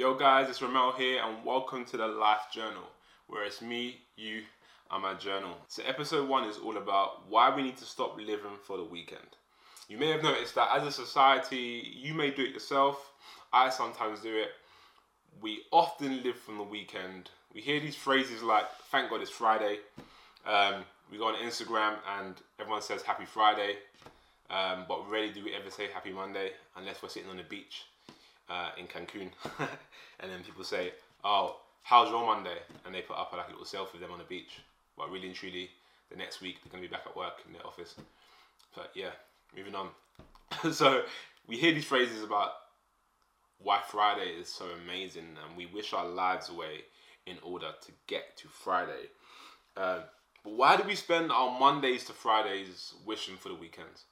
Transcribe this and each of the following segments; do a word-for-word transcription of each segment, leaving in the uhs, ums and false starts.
Yo guys, it's Ramel here and welcome to The Life Journal, where it's me, you, and my journal. So episode one is all about why we need to stop living for the weekend. You may have noticed that as a society, you may do it yourself, I sometimes do it. We often live from the weekend. We hear these phrases like, thank God it's Friday. Um, we go on Instagram and everyone says happy Friday, um, but rarely do we ever say happy Monday unless we're sitting on the beach. Uh, in Cancun and then people say, oh, how's your Monday? And they put up like a little selfie of them on the beach, but really and truly the next week they're going to be back at work in their office. But yeah, moving on. So we hear these phrases about why Friday is so amazing and we wish our lives away in order to get to Friday, uh, but why do we spend our Mondays to Fridays wishing for the weekends,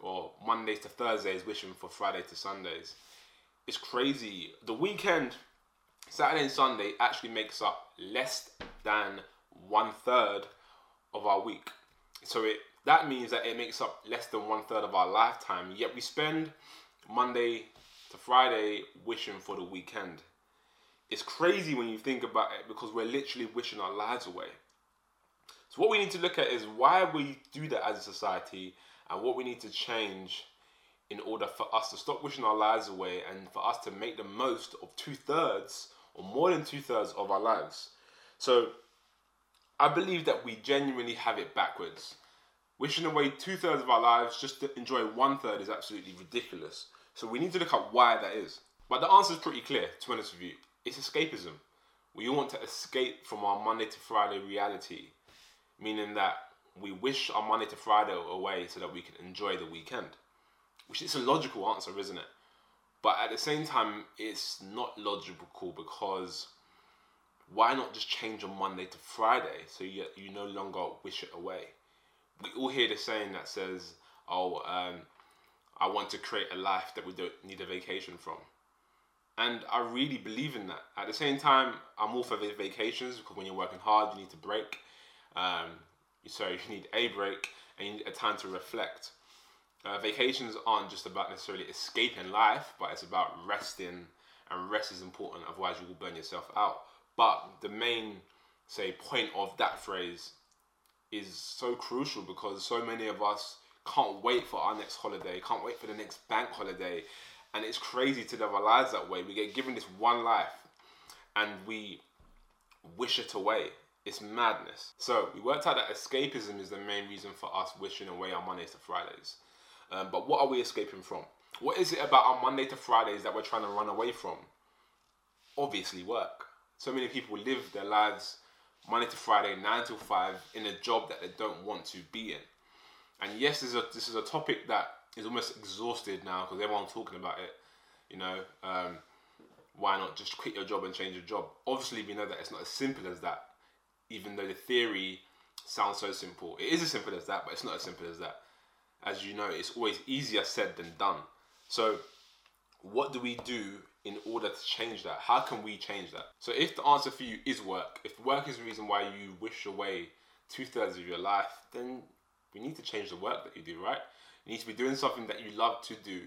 or Mondays to Thursdays wishing for Friday to Sundays? It's crazy. The weekend, Saturday and Sunday, actually makes up less than one third of our week. So it that means that it makes up less than one third of our lifetime. Yet we spend Monday to Friday wishing for the weekend. It's crazy when you think about it, because we're literally wishing our lives away. So what we need to look at is why we do that as a society and what we need to change in order for us to stop wishing our lives away and for us to make the most of two-thirds or more than two-thirds of our lives. So I believe that we genuinely have it backwards. Wishing away two-thirds of our lives just to enjoy one-third is absolutely ridiculous. So we need to look at why that is. But the answer is pretty clear, to be honest with you. It's escapism. We all want to escape from our Monday to Friday reality, meaning that we wish our Monday to Friday away so that we can enjoy the weekend. Which is a logical answer, isn't it? But at the same time, it's not logical, because why not just change on Monday to Friday so you, you no longer wish it away? We all hear the saying that says, oh, um, I want to create a life that we don't need a vacation from. And I really believe in that. At the same time, I'm all for vacations, because when you're working hard, you need to break. Um, so you need a break and you need a time to reflect. Uh, vacations aren't just about necessarily escaping life, but it's about resting, and rest is important, otherwise you will burn yourself out. But the main, say, point of that phrase is so crucial, because so many of us can't wait for our next holiday, can't wait for the next bank holiday, and it's crazy to live our lives that way. We get given this one life and we wish it away. It's madness. So we worked out that escapism is the main reason for us wishing away our Mondays to Fridays. Um, but what are we escaping from? What is it about our Monday to Fridays that we're trying to run away from? Obviously work. So many people live their lives Monday to Friday, nine to five, in a job that they don't want to be in. And yes, this is a, this is a topic that is almost exhausted now, because everyone's talking about it. You know, um, why not just quit your job and change your job? Obviously we know that it's not as simple as that, even though the theory sounds so simple. It is as simple as that, but it's not as simple as that. As you know, it's always easier said than done. So what do we do in order to change that? How can we change that? So if the answer for you is work, if work is the reason why you wish away two-thirds of your life, then we need to change the work that you do, right? You need to be doing something that you love to do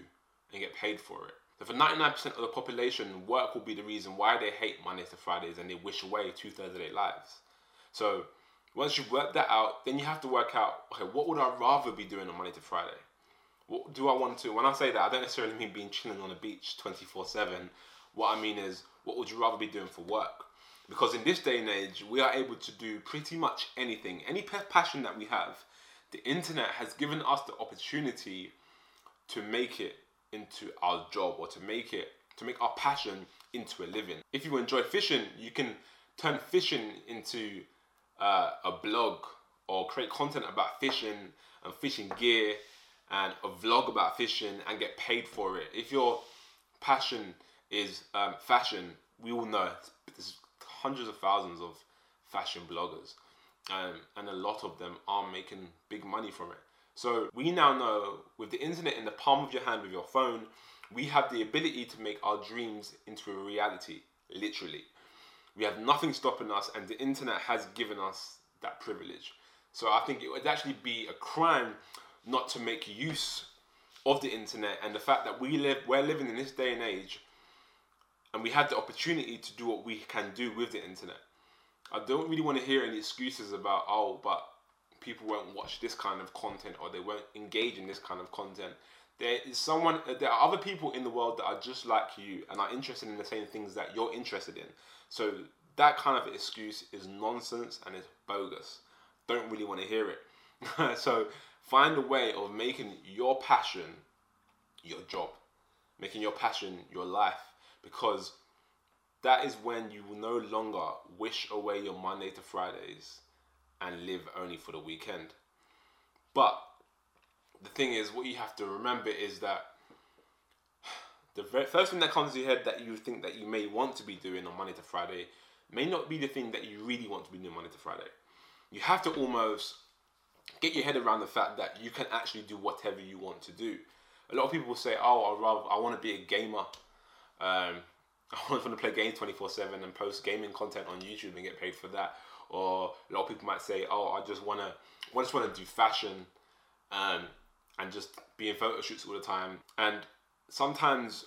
and get paid for it. So for ninety-nine percent of the population, work will be the reason why they hate Mondays to Fridays and they wish away two-thirds of their lives. So once you've worked that out, then you have to work out, okay, what would I rather be doing on Monday to Friday? What do I want to? When I say that, I don't necessarily mean being chilling on a beach twenty-four seven. What I mean is, what would you rather be doing for work? Because in this day and age, we are able to do pretty much anything. Any passion that we have, the internet has given us the opportunity to make it into our job, or to make it, to make our passion into a living. If you enjoy fishing, you can turn fishing into Uh, a blog, or create content about fishing and fishing gear and a vlog about fishing and get paid for it. If your passion is um, fashion, we all know there's hundreds of thousands of fashion bloggers, um, and a lot of them are making big money from it. So we now know, with the internet in the palm of your hand, with your phone, we have the ability to make our dreams into a reality, literally. We have nothing stopping us, and the internet has given us that privilege. So I think it would actually be a crime not to make use of the internet, and the fact that we live, we're living in this day and age and we have the opportunity to do what we can do with the internet. I don't really want to hear any excuses about, oh, but people won't watch this kind of content, or they won't engage in this kind of content. There is someone, there are other people in the world that are just like you and are interested in the same things that you're interested in. So that kind of excuse is nonsense and it's bogus. Don't really want to hear it. So find a way of making your passion your job, making your passion your life, because that is when you will no longer wish away your Monday to Fridays and live only for the weekend. But the thing is, what you have to remember is that the very first thing that comes to your head that you think that you may want to be doing on Monday to Friday may not be the thing that you really want to be doing Monday to Friday. You have to almost get your head around the fact that you can actually do whatever you want to do. A lot of people will say, oh, I rather I want to be a gamer. Um, I want to play games twenty-four seven and post gaming content on YouTube and get paid for that. Or a lot of people might say, oh, I just want to I just want to do fashion um, and just be in photo shoots all the time. And sometimes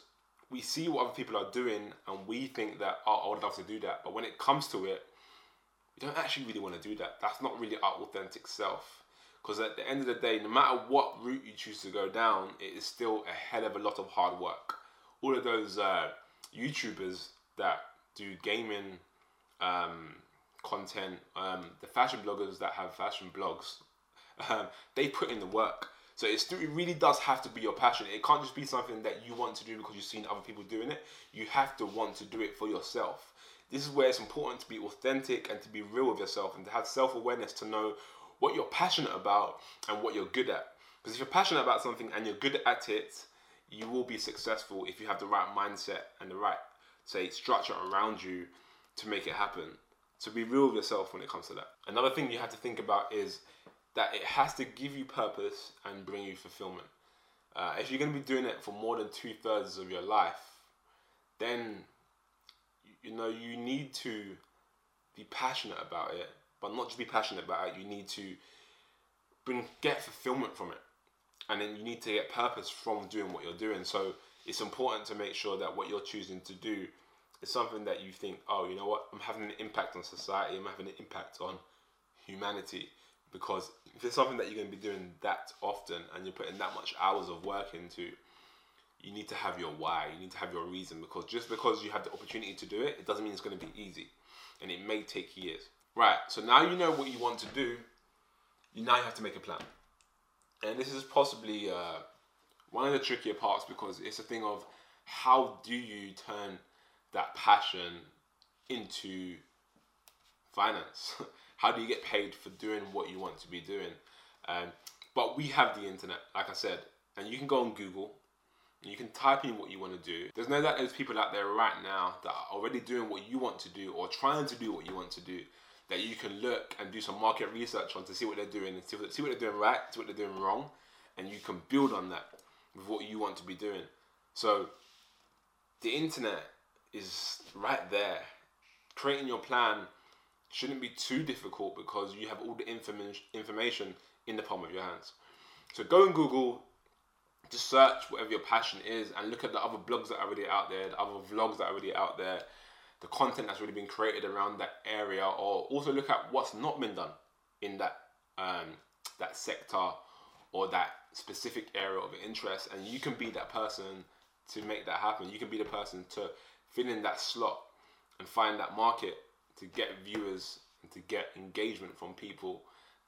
we see what other people are doing and we think that, oh, I would love to do that. But when it comes to it, you don't actually really want to do that. That's not really our authentic self. Because at the end of the day, no matter what route you choose to go down, it is still a hell of a lot of hard work. All of those uh, YouTubers that do gaming um, content, um, the fashion bloggers that have fashion blogs, um, they put in the work. So it's still, it really does have to be your passion. It can't just be something that you want to do because you've seen other people doing it. You have to want to do it for yourself. This is where it's important to be authentic and to be real with yourself and to have self-awareness to know what you're passionate about and what you're good at. Because if you're passionate about something and you're good at it, you will be successful if you have the right mindset and the right, say, structure around you to make it happen. So be real with yourself when it comes to that. Another thing you have to think about is that it has to give you purpose and bring you fulfillment. Uh, if you're going to be doing it for more than two thirds of your life, then you know you need to be passionate about it. But not just be passionate about it, you need to bring get fulfillment from it. And then you need to get purpose from doing what you're doing. So it's important to make sure that what you're choosing to do is something that you think, oh, you know what, I'm having an impact on society, I'm having an impact on humanity. Because if it's something that you're going to be doing that often and you're putting that much hours of work into, you need to have your why, you need to have your reason. Because just because you have the opportunity to do it, it doesn't mean it's going to be easy. And it may take years. Right, so now you know what you want to do, you now have to make a plan. And this is possibly uh, one of the trickier parts, because it's a thing of how do you turn that passion into finance? How do you get paid for doing what you want to be doing? Um, but we have the internet, like I said, and you can go on Google and you can type in what you want to do. There's no doubt there's people out there right now that are already doing what you want to do or trying to do what you want to do, that you can look and do some market research on to see what they're doing and see what they're doing right, see what they're doing wrong, and you can build on that with what you want to be doing. So the internet is right there. Creating your plan shouldn't be too difficult because you have all the information in the palm of your hands. So go on Google, just search whatever your passion is and look at the other blogs that are already out there, the other vlogs that are already out there, the content that's really been created around that area, or also look at what's not been done in that um, that sector or that specific area of interest, and you can be that person to make that happen. You can be the person to fill in that slot and find that market to get viewers and to get engagement from people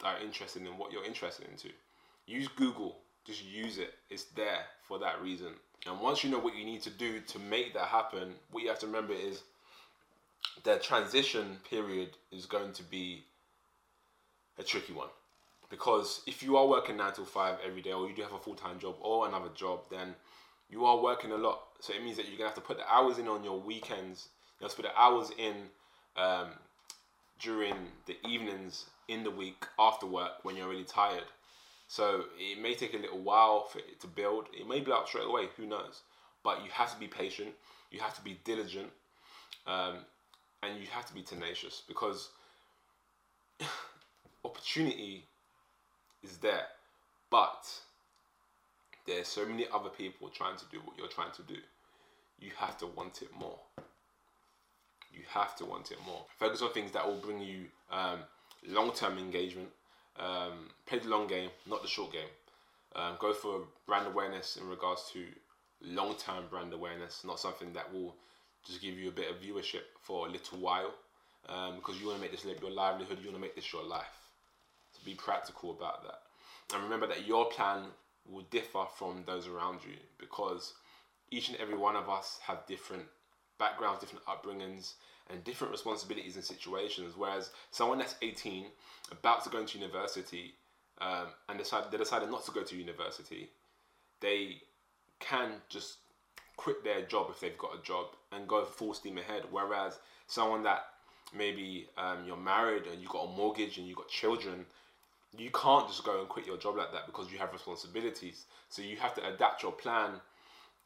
that are interested in what you're interested into. Use Google, just use it. It's there for that reason. And once you know what you need to do to make that happen, what you have to remember is the transition period is going to be a tricky one, because if you are working nine to five every day, or you do have a full-time job or another job, then you are working a lot. So it means that you're going to have to put the hours in on your weekends. You have to put the hours in um, during the evenings, in the week, after work, when you're really tired. So it may take a little while for it to build. It may blow up straight away, who knows? But you have to be patient. You have to be diligent. Um, and you have to be tenacious, because opportunity is there, but there's so many other people trying to do what you're trying to do. You have to want it more. have to want it more. Focus on things that will bring you um, long-term engagement. Um, play the long game, not the short game. Um, go for brand awareness in regards to long-term brand awareness, not something that will just give you a bit of viewership for a little while, um, because you want to make this your livelihood, you want to make this your life. So be practical about that. And remember that your plan will differ from those around you, because each and every one of us have different backgrounds, different upbringings, and different responsibilities and situations. Whereas someone that's eighteen, about to go into university, um, and decide, they decided not to go to university, they can just quit their job if they've got a job and go full steam ahead. Whereas someone that maybe um, you're married and you've got a mortgage and you've got children, you can't just go and quit your job like that because you have responsibilities. So you have to adapt your plan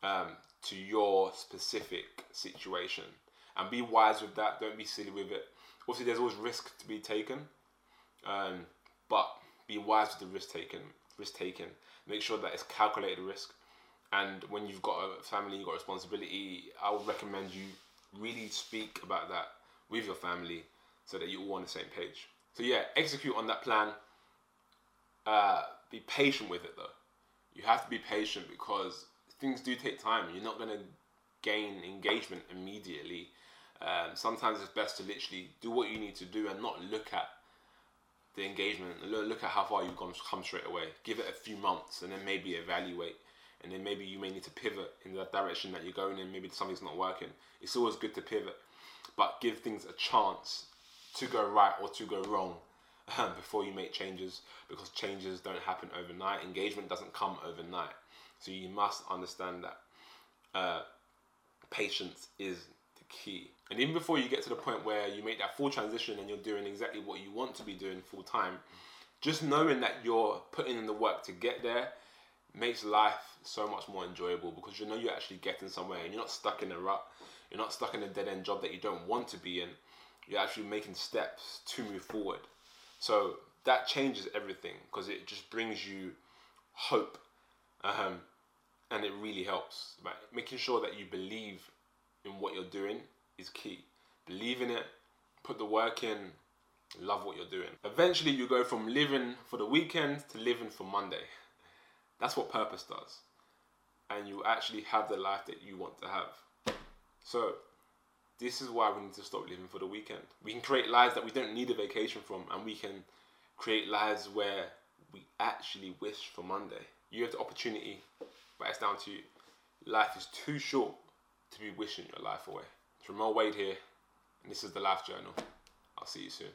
um, to your specific situation. And be wise with that. Don't be silly with it. Obviously, there's always risk to be taken. Um, but be wise with the risk taken. Risk taken. Make sure that it's calculated risk. And when you've got a family, you've got responsibility, I would recommend you really speak about that with your family so that you're all on the same page. So yeah, execute on that plan. Uh, be patient with it though. You have to be patient because things do take time. You're not going to gain engagement immediately. Um, sometimes it's best to literally do what you need to do and not look at the engagement. Look at how far you've gone, come straight away. Give it a few months and then maybe evaluate. And then maybe you may need to pivot in the direction that you're going in. Maybe something's not working. It's always good to pivot, but give things a chance to go right or to go wrong um, before you make changes, because changes don't happen overnight. Engagement doesn't come overnight. So you must understand that uh, patience is the key. And even before you get to the point where you make that full transition and you're doing exactly what you want to be doing full time, just knowing that you're putting in the work to get there makes life so much more enjoyable, because you know you're actually getting somewhere and you're not stuck in a rut. You're not stuck in a dead-end job that you don't want to be in. You're actually making steps to move forward. So that changes everything, because it just brings you hope, um, and it really helps. Like, making sure that you believe in what you're doing is key. Believe in it, put the work in, love what you're doing. Eventually you go from living for the weekend to living for Monday. That's what purpose does. And you actually have the life that you want to have. So this is why we need to stop living for the weekend. We can create lives that we don't need a vacation from, and we can create lives where we actually wish for Monday. You have the opportunity, but it's down to you. Life is too short to be wishing your life away. It's Ramel Wade here, and this is The Life Journal. I'll see you soon.